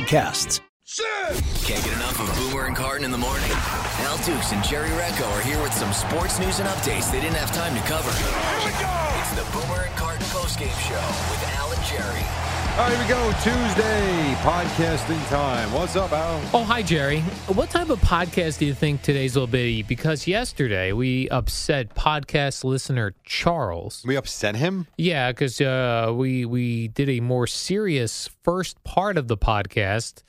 Can't get enough of Boomer and Carton in the morning. Al Dukes and Jerry Recco are here with some sports news and updates they didn't have time to cover. Here we go! It's the Boomer and Carton postgame show with Al and Jerry. All right, here we go. Tuesday, podcasting time. What's up, Al? Oh, hi, Jerry. What type of podcast do you think today's will be? Because yesterday we upset podcast listener Charles. We upset him? Yeah, because we did a more serious first part of the podcast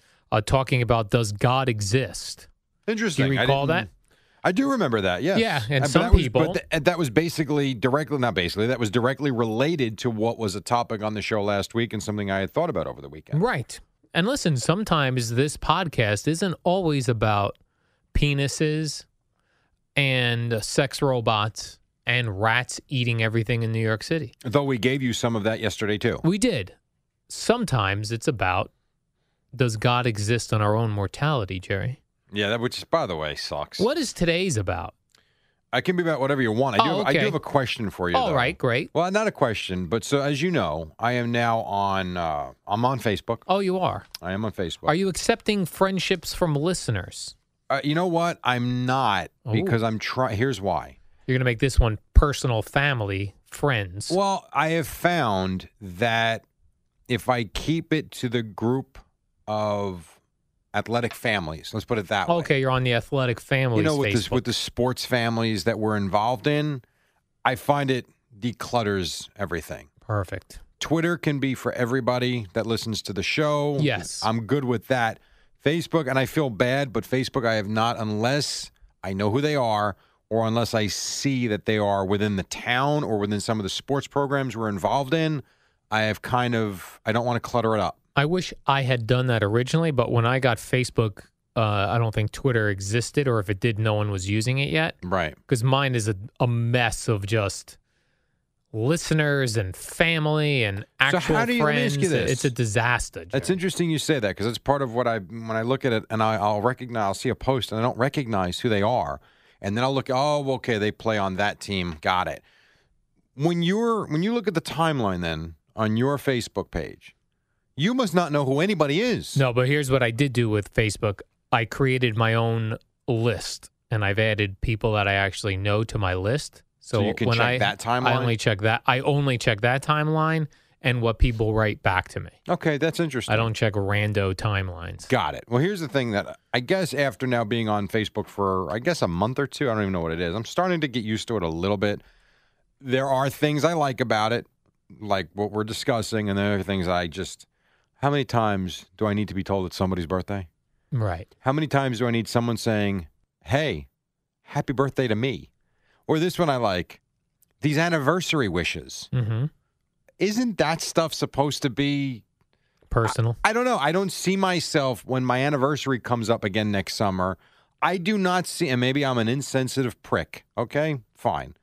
talking about does God exist? Interesting. Do you recall that? I do remember that, yes. Yeah, and some people. But that was basically directly, not basically, that was directly related to what was a topic on the show last week and something I had thought about over the weekend. Right. And listen, sometimes this podcast isn't always about penises and sex robots and rats eating everything in New York City. Though we gave you some of that yesterday, too. We did. Sometimes it's about, does God exist on our own mortality, Jerry? Yeah, that, which, by the way, sucks. What is today's about? I can be about whatever you want. I do have a question for you, All right, great. Well, not a question, but so as you know, I am now on, I'm on Facebook. Oh, you are? I am on Facebook. Are you accepting friendships from listeners? You know what? I'm not, because I'm trying. Here's why. You're going to make this one personal, family, friends. Well, I have found that if I keep it to the group of athletic families. Let's put it that way. Okay, you're on the athletic families. You know, with the sports families that we're involved in, I find it declutters everything. Perfect. Twitter can be for everybody that listens to the show. Yes. I'm good with that. Facebook, and I feel bad, but Facebook I have not unless I know who they are or unless I see that they are within the town or within some of the sports programs we're involved in. I have I don't want to clutter it up. I wish I had done that originally, but when I got Facebook, I don't think Twitter existed, or if it did, no one was using it yet. Right. Because mine is a mess of just listeners and family and actual friends. So how do you ask you this? It's a disaster, Jerry. That's interesting you say that, because it's part of what when I look at it, and I'll see a post, and I don't recognize who they are. And then I'll look, oh, okay, they play on that team. Got it. When you look at the timeline then on your Facebook page, you must not know who anybody is. No, but here's what I did do with Facebook. I created my own list, and I've added people that I actually know to my list. So you can when check that timeline? I only check that timeline and what people write back to me. Okay, that's interesting. I don't check rando timelines. Got it. Well, here's the thing that I guess after now being on Facebook for, I guess, a month or two, I don't even know what it is. I'm starting to get used to it a little bit. There are things I like about it, like what we're discussing, and there are things I just... How many times do I need to be told it's somebody's birthday? Right. How many times do I need someone saying, hey, happy birthday to me? Or this one I like, these anniversary wishes. Mm-hmm. Isn't that stuff supposed to be... personal? I don't know. I don't see myself when my anniversary comes up again next summer. I do not see, and maybe I'm an insensitive prick, okay? Fine.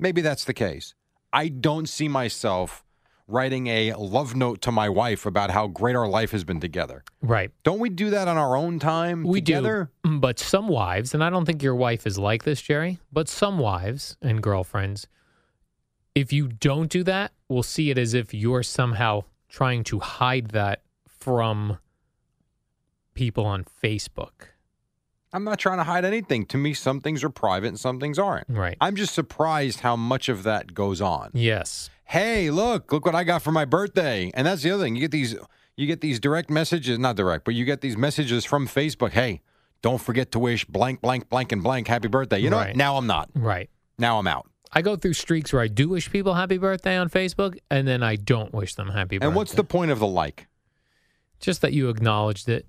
Maybe that's the case. I don't see myself writing a love note to my wife about how great our life has been together. Right. Don't we do that on our own time together? We do, but some wives, and I don't think your wife is like this, Jerry, but some wives and girlfriends, if you don't do that, will see it as if you're somehow trying to hide that from people on Facebook. I'm not trying to hide anything. To me, some things are private and some things aren't. Right. I'm just surprised how much of that goes on. Yes. Hey, look what I got for my birthday. And that's the other thing. You get these You get these direct messages, not direct, but you get these messages from Facebook. Hey, don't forget to wish blank, blank, blank, and blank happy birthday. You know what? Now I'm not. Right. Now I'm out. I go through streaks where I do wish people happy birthday on Facebook, and then I don't wish them happy birthday. And what's the point of the like? Just that you acknowledged it.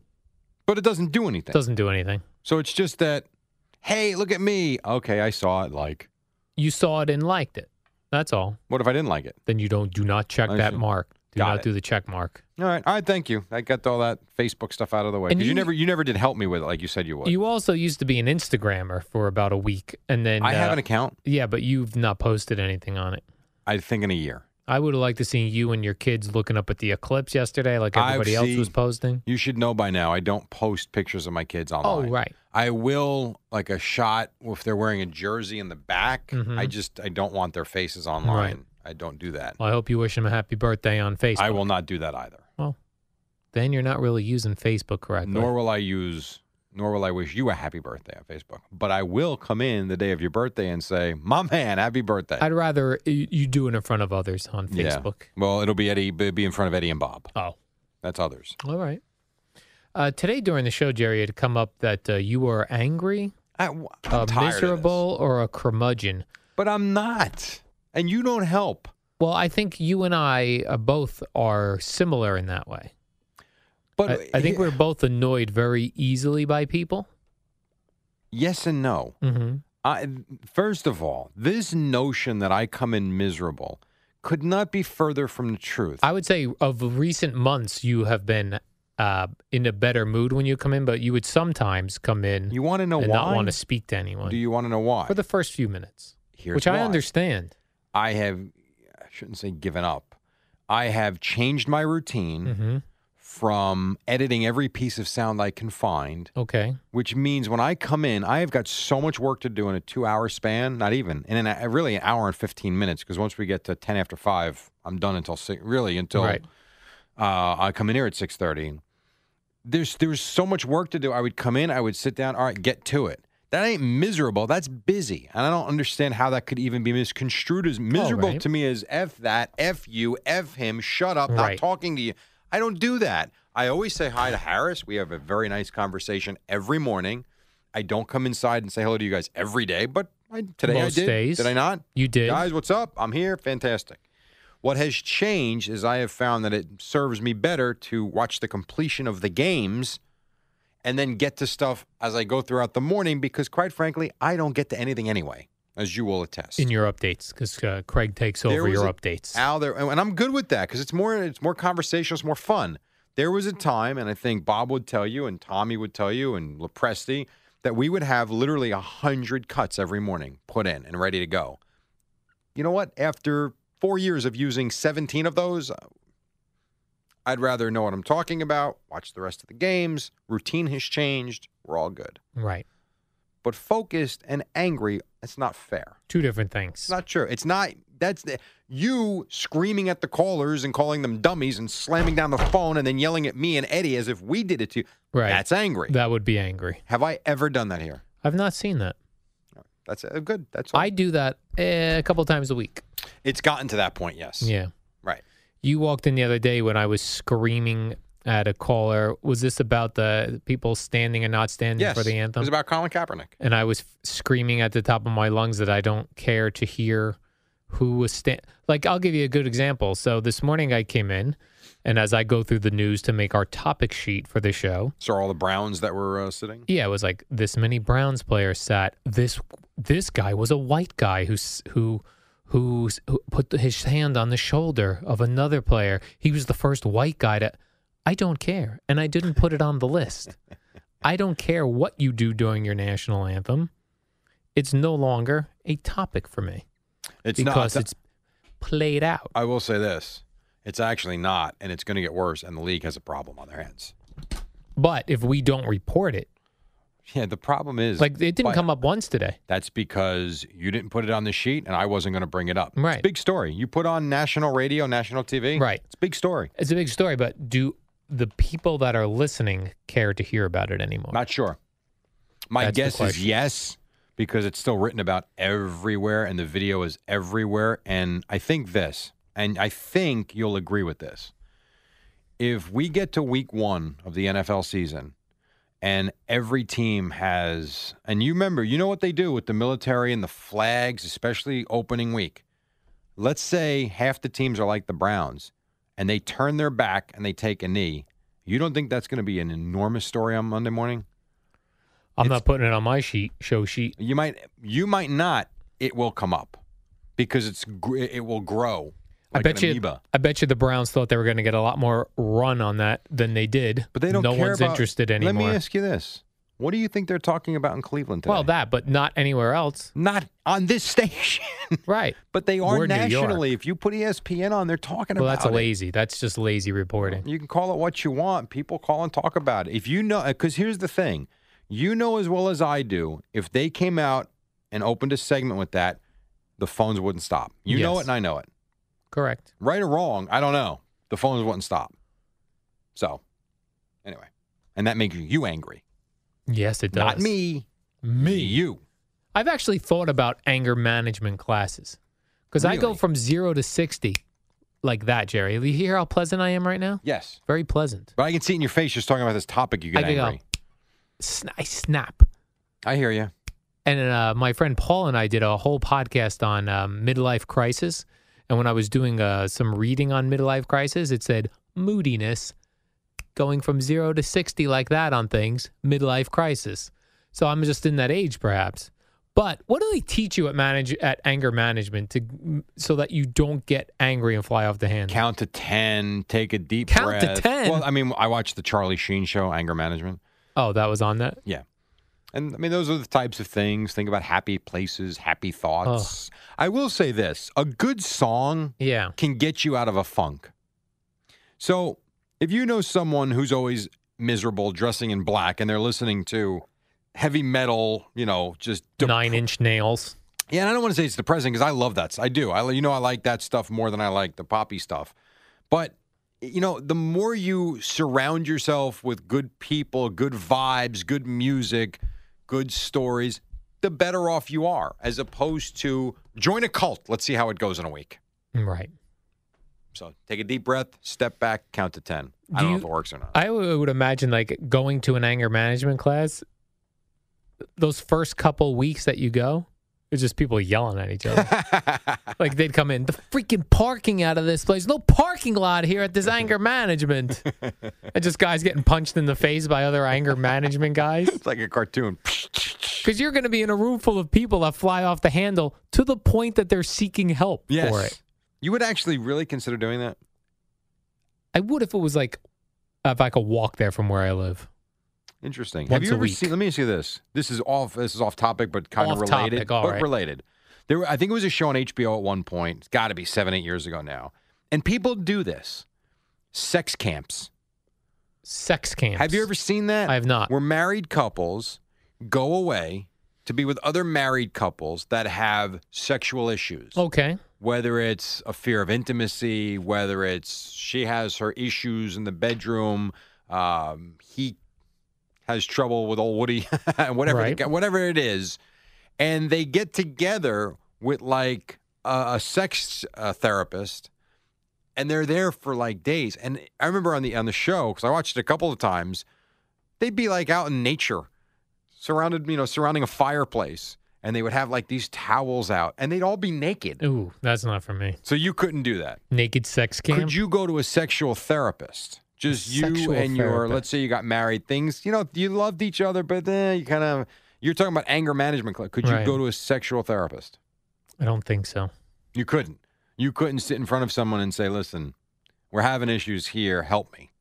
But it doesn't do anything. It doesn't do anything. So it's just that, hey, look at me. Okay, I saw it, like. You saw it and liked it. That's all. What if I didn't like it? Then you do not check that mark. Do not do the check mark. All right, thank you. I got all that Facebook stuff out of the way. Because you never did help me with it like you said you would. You also used to be an Instagrammer for about a week. And then I have an account. Yeah, but you've not posted anything on it. I think in a year. I would have liked to see you and your kids looking up at the eclipse yesterday like everybody else was posting. You should know by now I don't post pictures of my kids online. Oh, right. I will, like a shot if they're wearing a jersey in the back. Mm-hmm. I don't want their faces online. Right. I don't do that. Well, I hope you wish him a happy birthday on Facebook. I will not do that either. Well, then you're not really using Facebook correctly. Nor will I wish you a happy birthday on Facebook. But I will come in the day of your birthday and say, my man, happy birthday. I'd rather you do it in front of others on Facebook. Yeah. Well, it'll be in front of Eddie and Bob. Oh. That's others. All right. Today during the show, Jerry, it had come up that you were angry, miserable, or a curmudgeon. But I'm not. And you don't help. Well, I think you and I both are similar in that way. But I think we're both annoyed very easily by people. Yes and no. Mm-hmm. First of all, this notion that I come in miserable could not be further from the truth. I would say of recent months, you have been in a better mood when you come in, but you would sometimes come in you want to know and why? Not want to speak to anyone. Do you want to know why? For the first few minutes. Here's which I understand. I shouldn't say given up. I have changed my routine from editing every piece of sound I can find. Okay. Which means when I come in, I have got so much work to do in a 2-hour span, not even, and in really an hour and 15 minutes, because once we get to 10 after 5, I'm done until 6, really, until I come in here at 6:30. There's so much work to do. I would come in, I would sit down, all right, get to it. That ain't miserable. That's busy. And I don't understand how that could even be misconstrued as miserable to me as F that, F you, F him, shut up, not talking to you. I don't do that. I always say hi to Harris. We have a very nice conversation every morning. I don't come inside and say hello to you guys every day, but I did. Most days. Did I not? You did. Guys, what's up? I'm here. Fantastic. What has changed is I have found that it serves me better to watch the completion of the games and then get to stuff as I go throughout the morning because, quite frankly, I don't get to anything anyway, as you will attest. In your updates, because Craig takes over your updates. And I'm good with that because it's more conversational, it's more fun. There was a time, and I think Bob would tell you and Tommy would tell you and LaPresti, that we would have literally 100 cuts every morning put in and ready to go. You know what? After 4 years of using 17 of those, I'd rather know what I'm talking about, watch the rest of the games, routine has changed, we're all good. Right. But focused and angry, it's not fair. Two different things. It's not true. It's not, you screaming at the callers and calling them dummies and slamming down the phone and then yelling at me and Eddie as if we did it to you. Right. That's angry. That would be angry. Have I ever done that here? I've not seen that. That's good. That's all. I do that a couple times a week. It's gotten to that point, yes. Yeah. Right. You walked in the other day when I was screaming at a caller. Was this about the people standing and not standing for the anthem? It was about Colin Kaepernick. And I was screaming at the top of my lungs that I don't care to hear who was standing. Like, I'll give you a good example. So this morning I came in, and as I go through the news to make our topic sheet for the show. So all the Browns that were sitting? Yeah, it was like this many Browns players sat. This guy was a white guy who put his hand on the shoulder of another player. He was the first white guy to... I don't care, and I didn't put it on the list. I don't care what you do during your national anthem. It's no longer a topic for me. It's not. Because it's played out. I will say this. It's actually not, and it's going to get worse, and the league has a problem on their hands. But if we don't report it... Yeah, the problem is... Like, it didn't come up once today. That's because you didn't put it on the sheet, and I wasn't going to bring it up. Right. It's a big story. You put on national radio, national TV. Right. It's a big story. It's a big story, but do the people that are listening care to hear about it anymore? Not sure. My guess is yes, because it's still written about everywhere, and the video is everywhere. And I think you'll agree with this. If we get to week one of the NFL season and every team has, and you remember, you know what they do with the military and the flags, especially opening week. Let's say half the teams are like the Browns and they turn their back and they take a knee. You don't think that's going to be an enormous story on Monday morning? I'm not putting it on my show sheet. You might not. It will come up because it will grow. Like I bet you the Browns thought they were going to get a lot more run on that than they did. But they don't care. No one's interested anymore. Let me ask you this. What do you think they're talking about in Cleveland today? Well, that, but not anywhere else. Not on this station. Right. But they are nationally. If you put ESPN on, they're talking about it. Well, that's lazy. That's just lazy reporting. Well, you can call it what you want. People call and talk about it. If you know, because here's the thing. You know as well as I do, if they came out and opened a segment with that, the phones wouldn't stop. You know it and I know it. Correct. Right or wrong, I don't know. The phones wouldn't stop. So, anyway. And that makes you angry. Yes, it does. Not me. Me. You. I've actually thought about anger management classes. Because I go from 0 to 60 like that, Jerry. You hear how pleasant I am right now? Yes. Very pleasant. But I can see it in your face just talking about this topic. You get angry. I snap. I hear you. And my friend Paul and I did a whole podcast on midlife crisis. And when I was doing some reading on midlife crisis, it said moodiness, going from 0 to 60 like that on things, midlife crisis. So I'm just in that age, perhaps. But what do they teach you at anger management so that you don't get angry and fly off the handle? Count to 10, take a deep breath. Count to 10? Well, I mean, I watched the Charlie Sheen show, Anger Management. Oh, that was on that? Yeah. And, I mean, those are the types of things. Think about happy places, happy thoughts. Oh. I will say this. A good song can get you out of a funk. So if you know someone who's always miserable, dressing in black, and they're listening to heavy metal, you know, just... Nine-Inch Nails. Yeah, and I don't want to say it's depressing because I love that. I do. I like that stuff more than I like the poppy stuff. But... You know, the more you surround yourself with good people, good vibes, good music, good stories, the better off you are, as opposed to join a cult. Let's see how it goes in a week. Right. So take a deep breath, step back, count to 10. I don't know if it works or not. I would imagine, like, going to an anger management class, those first couple weeks that you go, it's just people yelling at each other. Like they'd come in, the freaking parking out of this place. No parking lot here at this anger management. And just guys getting punched in the face by other anger management guys. It's like a cartoon. Because you're going to be in a room full of people that fly off the handle to the point that they're seeking help for it. You would actually really consider doing that? I would if it was like, if I could walk there from where I live. Interesting. Once a week. Let me ask you this. This is off topic, but kind of related. Related. I think it was a show on HBO at one point. It's got to be 7-8 years ago now. And people do this. Sex camps. Sex camps. Have you ever seen that? I have not. Where married couples go away to be with other married couples that have sexual issues. Okay. Whether it's a fear of intimacy, whether it's she has her issues in the bedroom, he has trouble with old Woody, whatever it is, and they get together with like a sex therapist, and they're there for like days. And I remember on the show because I watched it a couple of times, they'd be like out in nature, surrounding a fireplace, and they would have like these towels out, and they'd all be naked. Ooh, that's not for me. So you couldn't do that. Naked sex camp. Could you go to a sexual therapist? Just you and your, let's say you got married, things, you know, you loved each other, but then you're talking about anger management. Could you go to a sexual therapist? I don't think so. You couldn't. You couldn't sit in front of someone and say, listen, we're having issues here. Help me.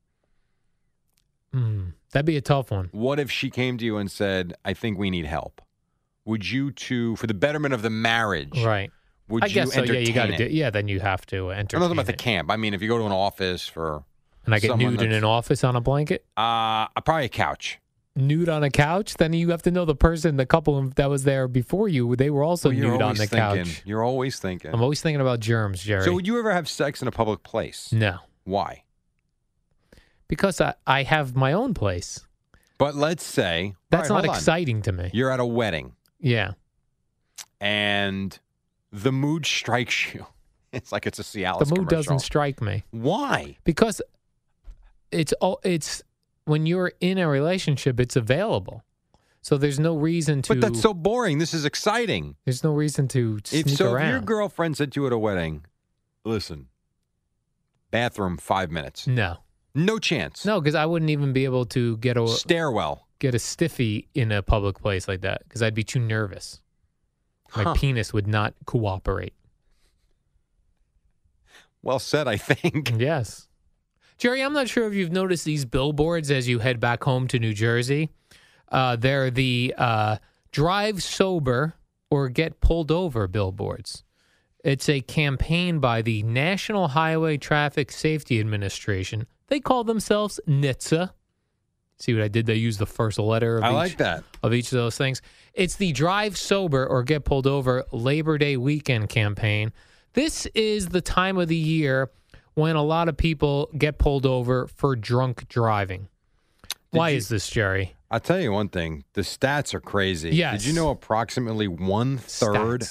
That'd be a tough one. What if she came to you and said, I think we need help? Would you two, for the betterment of the marriage, right? Would I you guess so. Yeah, you gotta do. Yeah, then you have to entertain. I'm not talking about the camp. I mean, if you go to an office for... And I get nude in an office on a blanket? Probably a couch. Nude on a couch? Then you have to know the person, the couple that was there before you, they were also nude on the couch. You're always thinking. I'm always thinking about germs, Jerry. So would you ever have sex in a public place? No. Why? Because I have my own place. But let's say... That's not exciting to me. You're at a wedding. Yeah. And the mood strikes you. It's like it's a Cialis commercial. The mood doesn't strike me. Why? Because... it's when you're in a relationship, it's available. So there's no reason to. But that's so boring. This is exciting. There's no reason to sneak around. If your girlfriend said to you at a wedding, listen, bathroom 5 minutes. No. No chance. No, because I wouldn't even be able to get a stairwell, get a stiffy in a public place like that because I'd be too nervous. My penis would not cooperate. Well said, I think. Yes. Jerry, I'm not sure if you've noticed these billboards as you head back home to New Jersey. They're the drive sober or get pulled over billboards. It's a campaign by the National Highway Traffic Safety Administration. They call themselves NHTSA. See what I did? They use the first letter of each of those things. It's the drive sober or get pulled over Labor Day weekend campaign. This is the time of the year when a lot of people get pulled over for drunk driving. Why is this, Jerry? I'll tell you one thing. The stats are crazy. Yes. Did you know approximately one third,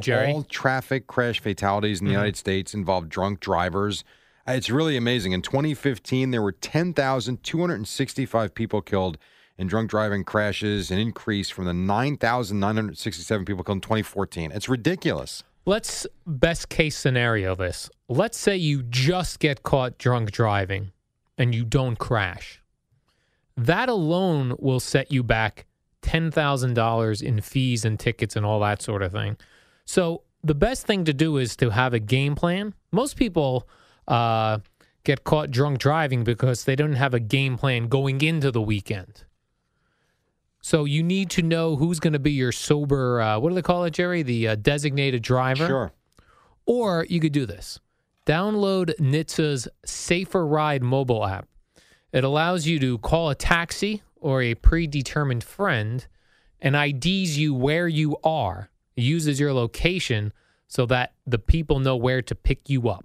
Jerry, all traffic crash fatalities in the United States involve drunk drivers? It's really amazing. In 2015, there were 10,265 people killed in drunk driving crashes, an increase from the 9,967 people killed in 2014. It's ridiculous. Let's best case scenario this. Let's say you just get caught drunk driving and you don't crash. That alone will set you back $10,000 in fees and tickets and all that sort of thing. So the best thing to do is to have a game plan. Most people get caught drunk driving because they don't have a game plan going into the weekend. So you need to know who's going to be your sober, what do they call it, Jerry? The designated driver? Sure. Or you could do this. Download NHTSA's Safer Ride mobile app. It allows you to call a taxi or a predetermined friend and IDs you where you are. It uses your location so that the people know where to pick you up.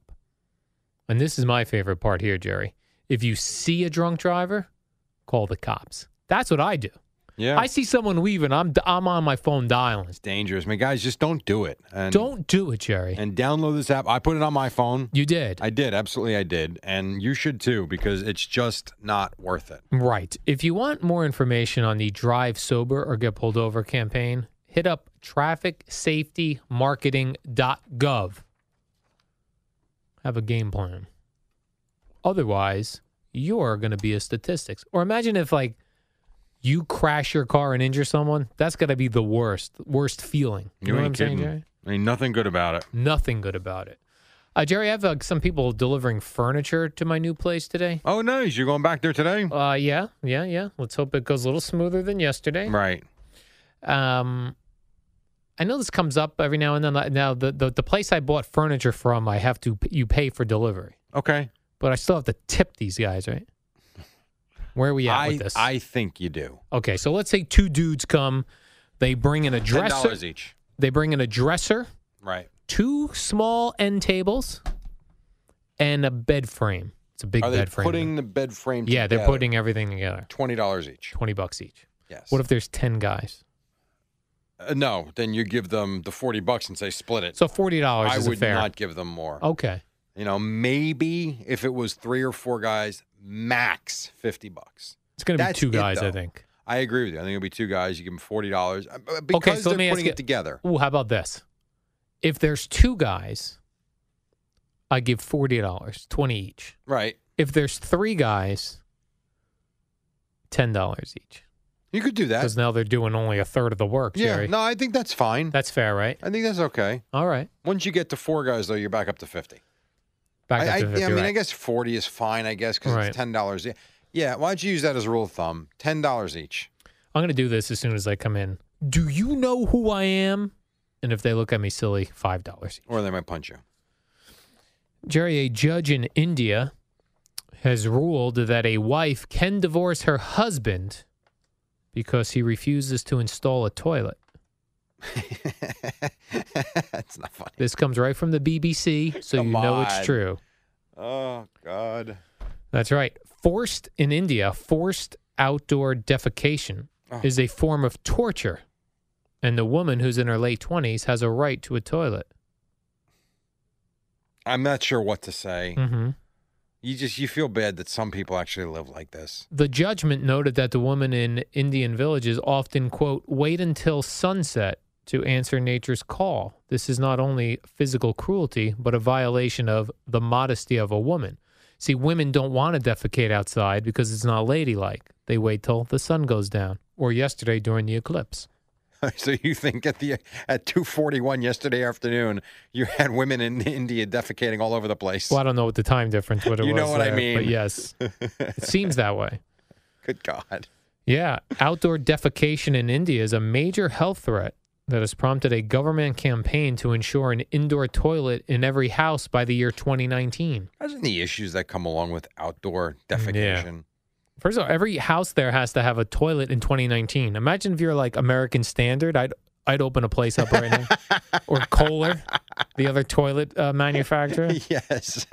And this is my favorite part here, Jerry. If you see a drunk driver, call the cops. That's what I do. Yeah. I see someone weaving. I'm on my phone dialing. It's dangerous. I mean, guys, just don't do it. Don't do it, Jerry. And download this app. I put it on my phone. You did. I did. Absolutely, I did. And you should, too, because it's just not worth it. Right. If you want more information on the Drive Sober or Get Pulled Over campaign, hit up trafficsafetymarketing.gov. Have a game plan. Otherwise, you're going to be a statistics. Or imagine if, like, you crash your car and injure someone, that's got to be the worst feeling. You know what I'm saying, Jerry? Ain't nothing good about it. Nothing good about it. Jerry, I have some people delivering furniture to my new place today. Oh, nice. You're going back there today? Yeah. Let's hope it goes a little smoother than yesterday. Right. I know this comes up every now and then. Now, the place I bought furniture from, I have to you pay for delivery. Okay. But I still have to tip these guys, right? Where are we at with this? I think you do. Okay, so let's say two dudes come. They bring in a dresser. $10 each. They bring in a dresser. Right. Two small end tables and a bed frame. It's a big bed frame. Are they putting the bed frame together? Yeah, they're putting everything together. $20 each. $20 each. Yes. What if there's 10 guys? No, then you give them the $40 and say split it. So $40 is fair. I would not give them more. Okay. You know, maybe if it was 3 or 4 guys, max $50. It's going to be 2 guys, I think. I agree with you. I think it'll be 2 guys. You give them $40 because they're putting it together. Ooh, how about this? If there's 2 guys, I give $40, $20 each. Right. If there's 3 guys, $10 each. You could do that. Because now they're doing only a third of the work, Jerry. Yeah, no, I think that's fine. That's fair, right? I think that's okay. All right. Once you get to 4 guys, though, you're back up to 50. I guess 40 is fine, I guess, because it's $10. Yeah, why don't you use that as a rule of thumb? $10 each. I'm going to do this as soon as I come in. Do you know who I am? And if they look at me silly, $5 each. Or they might punch you. Jerry, a judge in India has ruled that a wife can divorce her husband because he refuses to install a toilet. That's not funny. This comes right from the BBC, so know it's true. Oh, God. That's right. Forced outdoor defecation is a form of torture, and the woman who's in her late 20s has a right to a toilet. I'm not sure what to say. Mm-hmm. You feel bad that some people actually live like this. The judgment noted that the woman in Indian villages often, quote, wait until sunset to answer nature's call. This is not only physical cruelty, but a violation of the modesty of a woman. See, women don't want to defecate outside because it's not ladylike. They wait till the sun goes down, or yesterday during the eclipse. So you think at 2:41 yesterday afternoon, you had women in India defecating all over the place? Well, I don't know what the time difference was. You know what I mean? But yes, it seems that way. Good God! Yeah, outdoor defecation in India is a major health threat that has prompted a government campaign to ensure an indoor toilet in every house by the year 2019. Imagine the issues that come along with outdoor defecation. Yeah. First of all, every house there has to have a toilet in 2019. Imagine if you're like American Standard. I'd open a place up right now. Or Kohler, the other toilet manufacturer. Yes.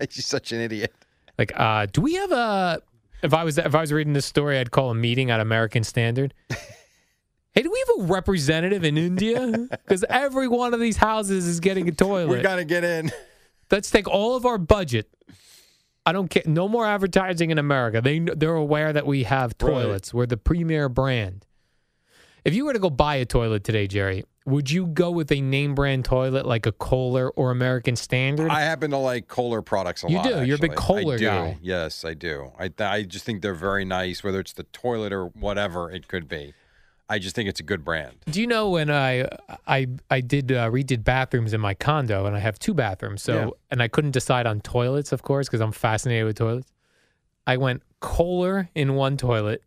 You're such an idiot. Like, do we have a... If I was reading this story, I'd call a meeting at American Standard. Hey, do we have a representative in India? Because every one of these houses is getting a toilet. We got to get in. Let's take all of our budget. I don't care. No more advertising in America. They're aware that we have toilets. Right. We're the premier brand. If you were to go buy a toilet today, Jerry, would you go with a name brand toilet like a Kohler or American Standard? I happen to like Kohler products a lot. You do. Actually. You're a big Kohler guy. Yes, I do. I just think they're very nice, whether it's the toilet or whatever it could be. I just think it's a good brand. Do you know when I redid bathrooms in my condo, and I have two bathrooms, so and I couldn't decide on toilets, of course, because I'm fascinated with toilets. I went Kohler in one toilet,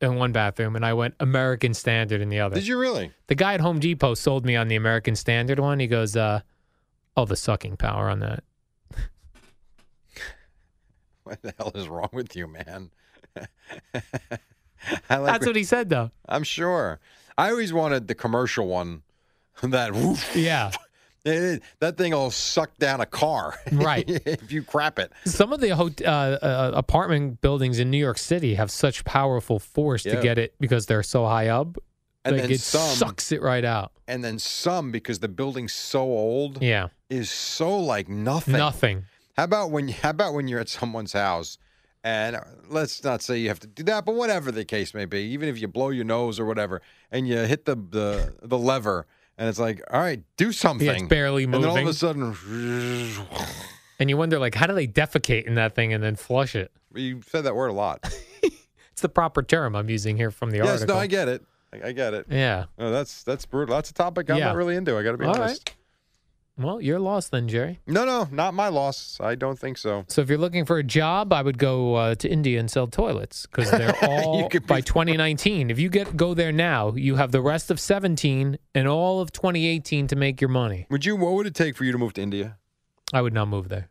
in one bathroom, and I went American Standard in the other. Did you really? The guy at Home Depot sold me on the American Standard one. He goes, "Oh, the sucking power on that." What the hell is wrong with you, man? That's what he said, though. I'm sure. I always wanted the commercial one. That woof, yeah, that thing will suck down a car, right? If you crap it. Some of the apartment buildings in New York City have such powerful force to get it because they're so high up. And like then it sucks it right out. And then some, because the building's so old, is so like nothing. Nothing. How about when you're at someone's house? And let's not say you have to do that, but whatever the case may be, even if you blow your nose or whatever, and you hit the lever, and it's like, all right, do something. Yeah, it's barely moving. And then all of a sudden... And you wonder, like, how do they defecate in that thing and then flush it? You said that word a lot. It's the proper term I'm using here from the article. Yes, no, I get it. I get it. Yeah. No, that's brutal. That's a topic I'm not really into. I got to be honest. Right. Well, your loss then, Jerry. No, not my loss. I don't think so. So if you're looking for a job, I would go to India and sell toilets because they're all by 2019. If you go there now, you have the rest of 2017 and all of 2018 to make your money. What would it take for you to move to India? I would not move there.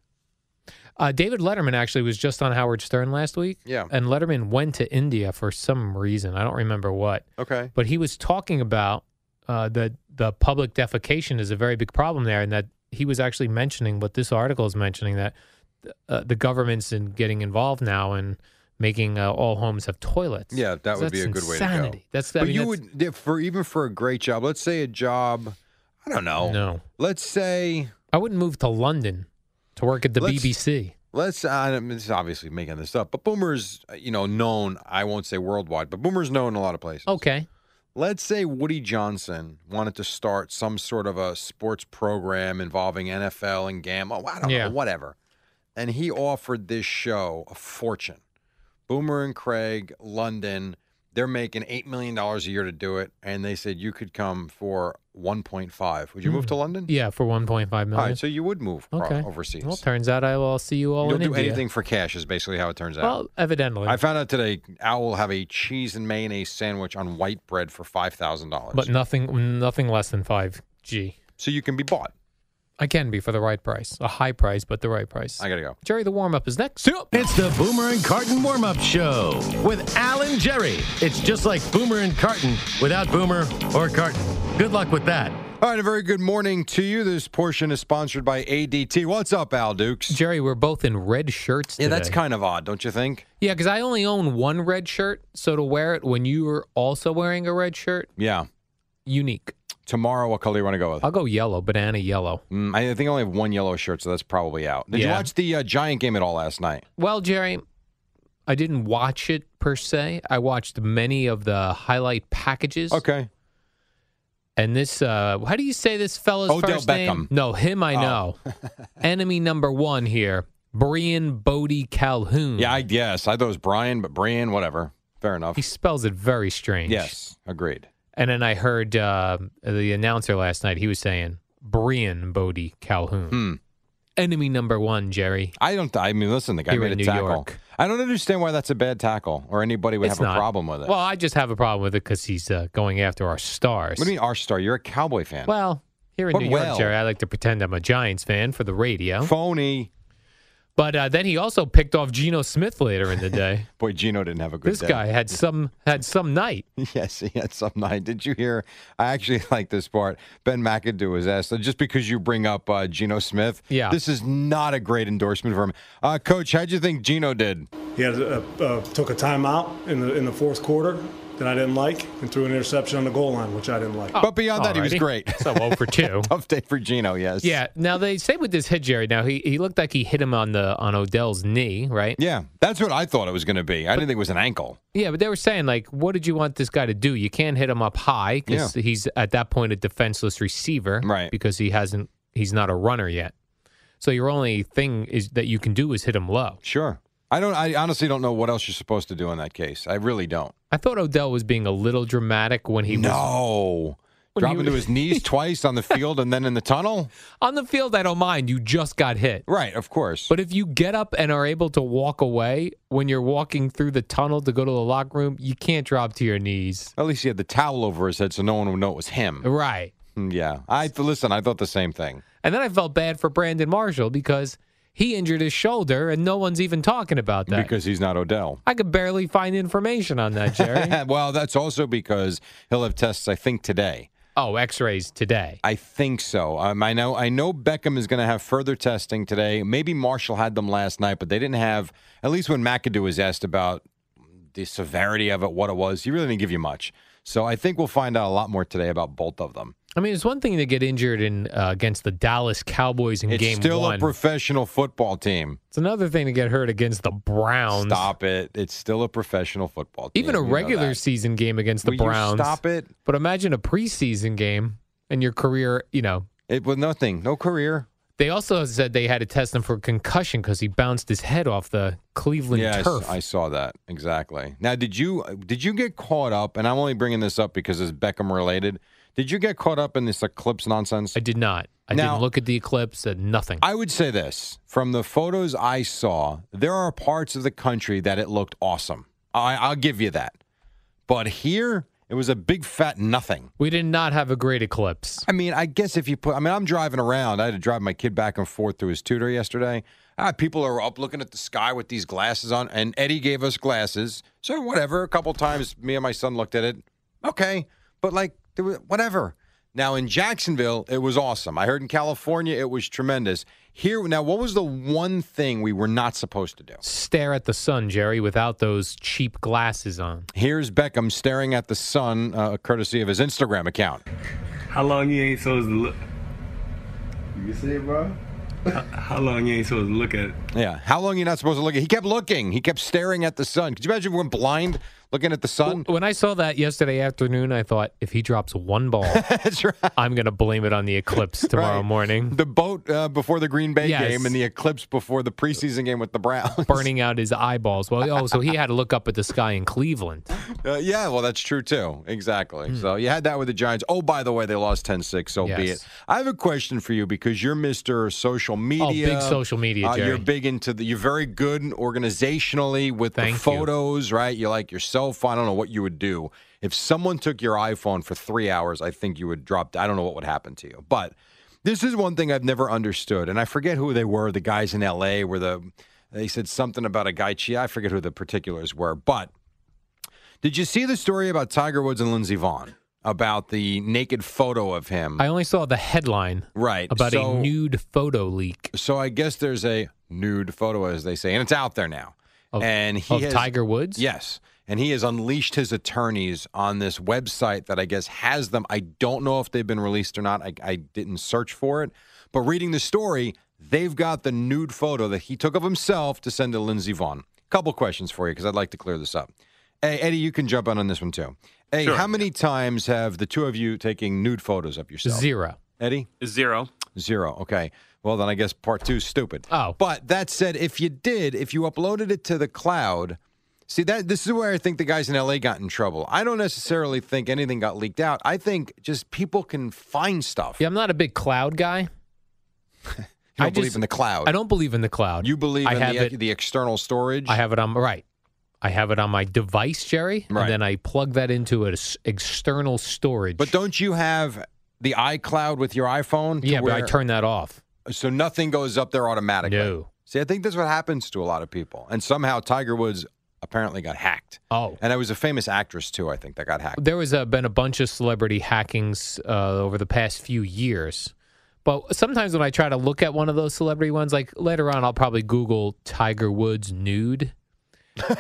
David Letterman actually was just on Howard Stern last week. Yeah. And Letterman went to India for some reason. I don't remember what. Okay. But he was talking about that the public defecation is a very big problem there, and that he was actually mentioning what this article is mentioning, that the government's getting involved now and making all homes have toilets. Yeah, that would be a good insanity. Way to go. But even for a great job, let's say a job, I don't know. No. Let's say... I wouldn't move to London to work at the BBC. This is obviously making this up, but Boomer's, known, I won't say worldwide, but Boomer's known in a lot of places. Okay. Let's say Woody Johnson wanted to start some sort of a sports program involving NFL and gambling. I don't know, whatever. And he offered this show a fortune. Boomer and Craig, London, they're making $8 million a year to do it. And they said you could come for $1.5. Would you move to London? Yeah, for $1.5 million. All right, so you would move overseas. Well, turns out I will see you all in India. You'll do anything for cash is basically how it turns out. Well, evidently. I found out today Al will have a cheese and mayonnaise sandwich on white bread for $5,000. But nothing less than 5G. So you can be bought. I can be for the right price. A high price, but the right price. I got to go. Jerry, the warm-up is next. It's the Boomer and Carton warm-up show with Al and Jerry. It's just like Boomer and Carton without Boomer or Carton. Good luck with that. All right, a very good morning to you. This portion is sponsored by ADT. What's up, Al Dukes? Jerry, we're both in red shirts today. Yeah, that's kind of odd, don't you think? Yeah, because I only own one red shirt, so to wear it when you were also wearing a red shirt, unique. Tomorrow, what color do you want to go with? I'll go yellow, banana yellow. I think I only have one yellow shirt, so that's probably out. Did you watch the Giant game at all last night? Well, Jerry, I didn't watch it per se. I watched many of the highlight packages. Okay. And this, how do you say this fella's first name? Odell Beckham. No, him I know. Enemy number one here, Brian Boddy-Calhoun. Yeah, I guess. I thought it was Brian, but Brian, whatever. Fair enough. He spells it very strange. Yes, agreed. And then I heard the announcer last night, he was saying, Brian Boddy-Calhoun. Enemy number one, Jerry. I mean, listen, the guy made a tackle. York. I don't understand why that's a bad tackle or anybody would have a problem with it. Well, I just have a problem with it because he's going after our stars. What do you mean our star? You're a Cowboy fan. Well, here in New York, Jerry, I like to pretend I'm a Giants fan for the radio. Phony. But then he also picked off Geno Smith later in the day. Boy, Geno didn't have a good day. This guy had some night. Yes, he had some night. Did you hear? I actually like this part. Ben McAdoo was asked, just because you bring up Geno Smith, this is not a great endorsement for him. Coach, how'd you think Geno did? He had took a timeout in the fourth quarter that I didn't like and threw an interception on the goal line, which I didn't like. But beyond that, he was great. So 0 for 2. Tough day for Geno, yes. Yeah. Now, they say with this hit, Jerry, now he looked like he hit him on Odell's knee, right? Yeah. That's what I thought it was going to be. I didn't think it was an ankle. Yeah, but they were saying, like, what did you want this guy to do? You can't hit him up high because he's, at that point, a defenseless receiver. Right. Because he's not a runner yet. So your only thing is that you can do is hit him low. Sure. I honestly don't know what else you're supposed to do in that case. I really don't. I thought Odell was being a little dramatic when he was... No. Dropping to his knees twice on the field and then in the tunnel? On the field, I don't mind. You just got hit. Right, of course. But if you get up and are able to walk away when you're walking through the tunnel to go to the locker room, you can't drop to your knees. At least he had the towel over his head so no one would know it was him. Right. Yeah. Listen, I thought the same thing. And then I felt bad for Brandon Marshall because... he injured his shoulder, and no one's even talking about that. Because he's not Odell. I could barely find information on that, Jerry. Well, that's also because he'll have tests, I think, today. Oh, x-rays today. I think so. I know Beckham is going to have further testing today. Maybe Marshall had them last night, but they didn't have, at least when McAdoo was asked about the severity of it, what it was, he really didn't give you much. So I think we'll find out a lot more today about both of them. I mean, it's one thing to get injured against the Dallas Cowboys in Game 1. It's still a professional football team. It's another thing to get hurt against the Browns. Stop it. It's still a professional football team. Even a regular season game against the Browns. Stop it. But imagine a preseason game and your career, It was nothing. No career. They also said they had to test him for concussion because he bounced his head off the Cleveland turf. Yes, I saw that. Exactly. Now, did you get caught up, and I'm only bringing this up because it's Beckham related, did you get caught up in this eclipse nonsense? I did not. I didn't look at the eclipse and nothing. I would say this. From the photos I saw, there are parts of the country that it looked awesome. I'll give you that. But here... it was a big, fat nothing. We did not have a great eclipse. I mean, I guess if you put... I mean, I'm driving around. I had to drive my kid back and forth to his tutor yesterday. People are up looking at the sky with these glasses on, and Eddie gave us glasses. So whatever. A couple times, me and my son looked at it. Okay. But, like, there was, whatever. Now, in Jacksonville, it was awesome. I heard in California, it was tremendous. Here, now, what was the one thing we were not supposed to do? Stare at the sun, Jerry, without those cheap glasses on. Here's Beckham staring at the sun, courtesy of his Instagram account. How long you ain't supposed to look? You see it, bro? How long you ain't supposed to look at it? Yeah, how long you not supposed to look at it? He kept looking. He kept staring at the sun. Could you imagine if we went blind looking at the sun? When I saw that yesterday afternoon, I thought, if he drops one ball, that's right. I'm going to blame it on the eclipse tomorrow morning. The boat before the Green Bay game and the eclipse before the preseason game with the Browns. Burning out his eyeballs. Well, so he had to look up at the sky in Cleveland. Well, that's true, too. Exactly. So you had that with the Giants. Oh, by the way, they lost 10-6, so be it. I have a question for you because you're Mr. Social Media. Oh, big social media, Jerry. You're big into you're very good organizationally with the photos, right? You like your cell phone. I don't know what you would do. If someone took your iPhone for 3 hours, I think you would drop. I don't know what would happen to you. But this is one thing I've never understood, and I forget who they were. The guys in L.A. they said something about a guy. I forget who the particulars were. But did you see the story about Tiger Woods and Lindsey Vonn? About the naked photo of him. I only saw the headline. Right. About a nude photo leak. So I guess there's a nude photo, as they say, and it's out there now. Tiger Woods? Yes. and he has unleashed his attorneys on this website that I guess has them. I don't know if they've been released or not. I didn't search for it. But reading the story, they've got the nude photo that he took of himself to send to Lindsey Vonn. Couple questions for you because I'd like to clear this up. Hey, Eddie, you can jump on this one too. Hey, sure. How many times have the two of you taken nude photos of yourself? Zero. Eddie? Zero. Okay. Well, then I guess part two is stupid. Oh. But that said, if you uploaded it to the cloud, see, this is where I think the guys in L.A. got in trouble. I don't necessarily think anything got leaked out. I think just people can find stuff. Yeah, I'm not a big cloud guy. I don't believe in the cloud. I don't believe in the cloud. You believe in the external storage? I have it on I have it on my device, Jerry, and then I plug that into an external storage. But don't you have the iCloud with your iPhone? Yeah, but I turn that off. So nothing goes up there automatically? No. See, I think that's what happens to a lot of people. And somehow Tiger Woods apparently got hacked. Oh. And it was a famous actress, too, I think, that got hacked. There has been a bunch of celebrity hackings over the past few years. But sometimes when I try to look at one of those celebrity ones, like later on, I'll probably Google Tiger Woods nude. Of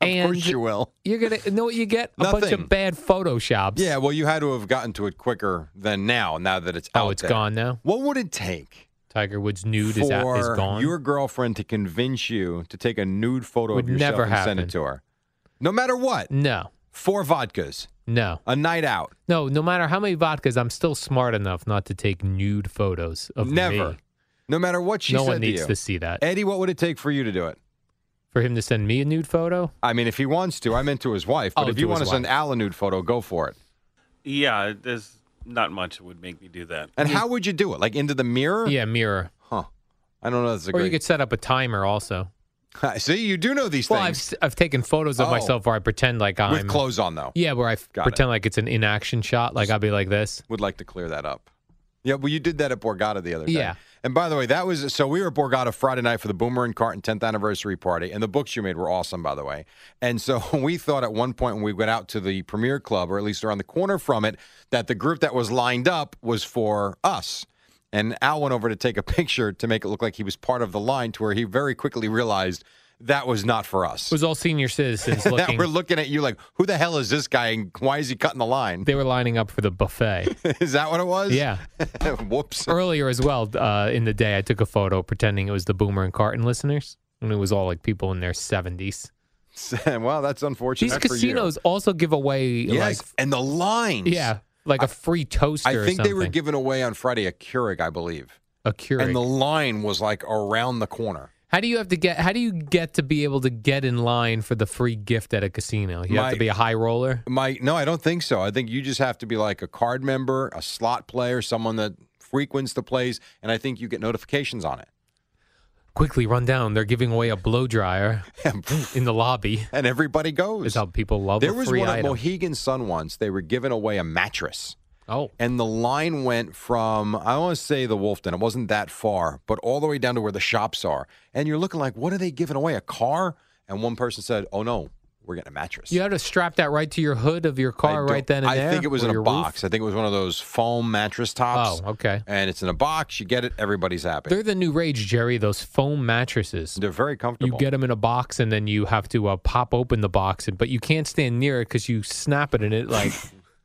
course you will. You're going to know what you get? A bunch of bad Photoshops. Yeah, well, you had to have gotten to it quicker than now that it's out there. Oh, it's gone now? What would it take? Tiger Woods nude is gone? Your girlfriend to convince you to take a nude photo of yourself and send it to her? No matter what? No. 4 vodkas? No. A night out? No, no matter how many vodkas, I'm still smart enough not to take nude photos of me. Never. No matter what she said to you. No one needs to see that. Eddie, what would it take for you to do it? For him to send me a nude photo? I mean, if he wants to. I meant to his wife. But if you want to send Al a nude photo, go for it. Yeah, there's not much that would make me do that. And how would you do it? Like into the mirror? Yeah, mirror. Huh. I don't know. Or you could set up a timer also. See, you do know these things. I've taken photos of myself where I pretend like I'm... With clothes on, though. Yeah, where I pretend like it's an inaction shot. Like I'll be like this. Would like to clear that up. Yeah, well, you did that at Borgata the other day. Yeah. And by the way, so we were at Borgata Friday night for the Boomer and Carton 10th anniversary party, and the books you made were awesome, by the way. And so we thought at one point when we went out to the Premier Club, or at least around the corner from it, that the group that was lined up was for us. And Al went over to take a picture to make it look like he was part of the line, to where he very quickly realized that was not for us. It was all senior citizens looking. That were looking at you like, who the hell is this guy and why is he cutting the line? They were lining up for the buffet. Is that what it was? Yeah. Whoops. Earlier as well in the day, I took a photo pretending it was the Boomer and Carton listeners. And it was all like people in their 70s. Well, that's unfortunate. These casinos also give away. Yes, and the lines. Yeah, like a free toaster or something. I think they were giving away on Friday a Keurig, I believe. A Keurig. And the line was like around the corner. How do you get to be able to get in line for the free gift at a casino? You have to be a high roller? No, I don't think so. I think you just have to be like a card member, a slot player, someone that frequents the place, and I think you get notifications on it. Quickly run down. They're giving away a blow dryer in the lobby. And everybody goes. That's how people love a free item. There was one at Mohegan Sun once. They were giving away a mattress. Oh. And the line went from, I want to say the Wolfden. It wasn't that far, but all the way down to where the shops are. And you're looking like, what are they giving away? A car? And one person said, oh, no, we're getting a mattress. You had to strap that right to your hood of your car right then and there? I think it was in a box. Roof? I think it was one of those foam mattress tops. Oh, okay. And it's in a box. You get it. Everybody's happy. They're the new rage, Jerry, those foam mattresses. They're very comfortable. You get them in a box, and then you have to pop open the box. But you can't stand near it because you snap it, and it like...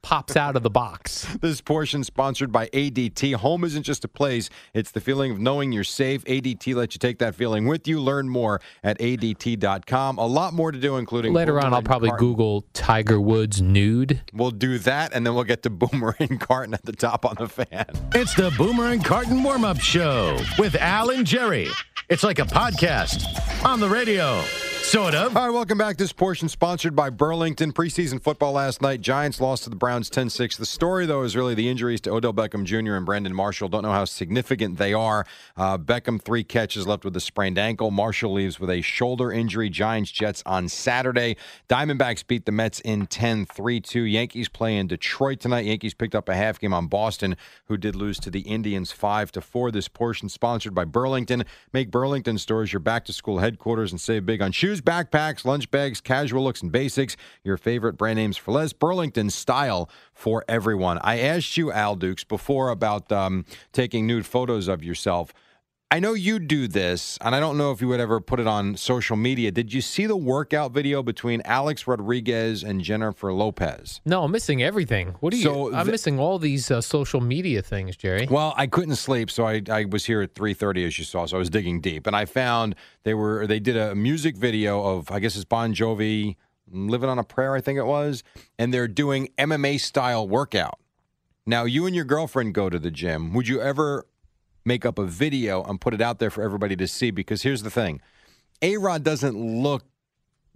pops out of the box. This portion sponsored by ADT. Home isn't just a place. It's the feeling of knowing you're safe. ADT lets you take that feeling with you. Learn more at ADT.com. A lot more to do, including... Later on, I'll probably Google Tiger Woods nude. We'll do that, and then we'll get to Boomer and Carton at the top on the fan. It's the Boomer and Carton warm-up show with Al and Jerry. It's like a podcast on the radio. Sort of. All right, welcome back. This portion sponsored by Burlington. Preseason football last night. Giants lost to the Browns 10-6. The story, though, is really the injuries to Odell Beckham Jr. and Brandon Marshall. Don't know how significant they are. Beckham, 3 catches, left with a sprained ankle. Marshall leaves with a shoulder injury. Giants-Jets on Saturday. Diamondbacks beat the Mets in 10-3-2. Yankees play in Detroit tonight. Yankees picked up a half game on Boston, who did lose to the Indians 5-4. This portion sponsored by Burlington. Make Burlington stores your back-to-school headquarters and save big on shoes, backpacks, lunch bags, casual looks, and basics. Your favorite brand names for less. Burlington, style for everyone. I asked you, Al Dukes, before about taking nude photos of yourself. I know you do this, and I don't know if you would ever put it on social media. Did you see the workout video between Alex Rodriguez and Jennifer Lopez? No, I'm missing everything. What are you? I'm missing all these social media things, Jerry. Well, I couldn't sleep, so I was here at 3:30, as you saw. So I was digging deep, and I found they did a music video of, I guess it's Bon Jovi, "Living on a Prayer," I think it was, and they're doing MMA style workout. Now, you and your girlfriend go to the gym. Would you ever make up a video and put it out there for everybody to see? Because here's the thing. A-Rod doesn't look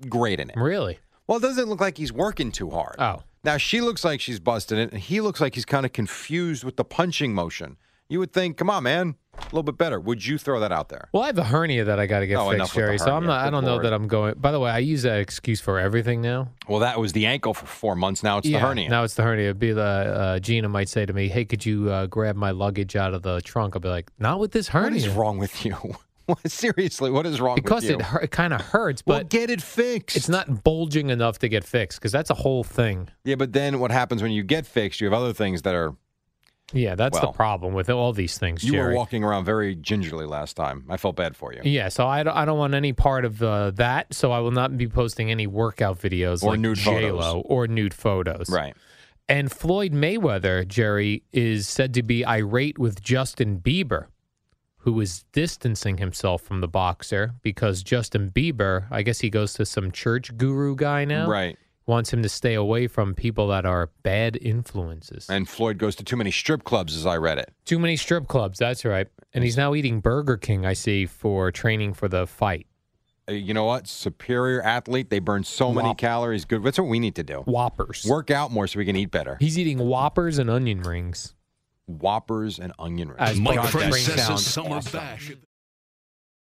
great in it. Really? Well, it doesn't look like he's working too hard. Oh. Now, she looks like she's busting it, and he looks like he's kind of confused with the punching motion. You would think, come on, man, a little bit better. Would you throw that out there? Well, I have a hernia that I got to get fixed, Jerry, so I don't know that I'm going. By the way, I use that excuse for everything now. Well, that was the ankle for 4 months. Now it's the hernia. Now it's the hernia. It'd be Gina might say to me, hey, could you grab my luggage out of the trunk? I'll be like, not with this hernia. What is wrong with you? Seriously, what is wrong with you? Because it kind of hurts, but get it fixed. It's not bulging enough to get fixed because that's a whole thing. Yeah, but then what happens when you get fixed, you have other things that are... Yeah, that's the problem with all these things, Jerry. You were walking around very gingerly last time. I felt bad for you. Yeah, so I don't want any part of that, so I will not be posting any workout videos or like nude J-Lo photos. Or nude photos. Right. And Floyd Mayweather, Jerry, is said to be irate with Justin Bieber, who is distancing himself from the boxer because Justin Bieber, I guess he goes to some church guru guy now. Right. Wants him to stay away from people that are bad influences. And Floyd goes to too many strip clubs, as I read it. Too many strip clubs, that's right. And he's now eating Burger King, I see, for training for the fight. You know what? Superior athlete. They burn so many calories. Good. That's what we need to do. Whoppers. Work out more so we can eat better. He's eating Whoppers and onion rings. As Mike Francesa Summer Bash.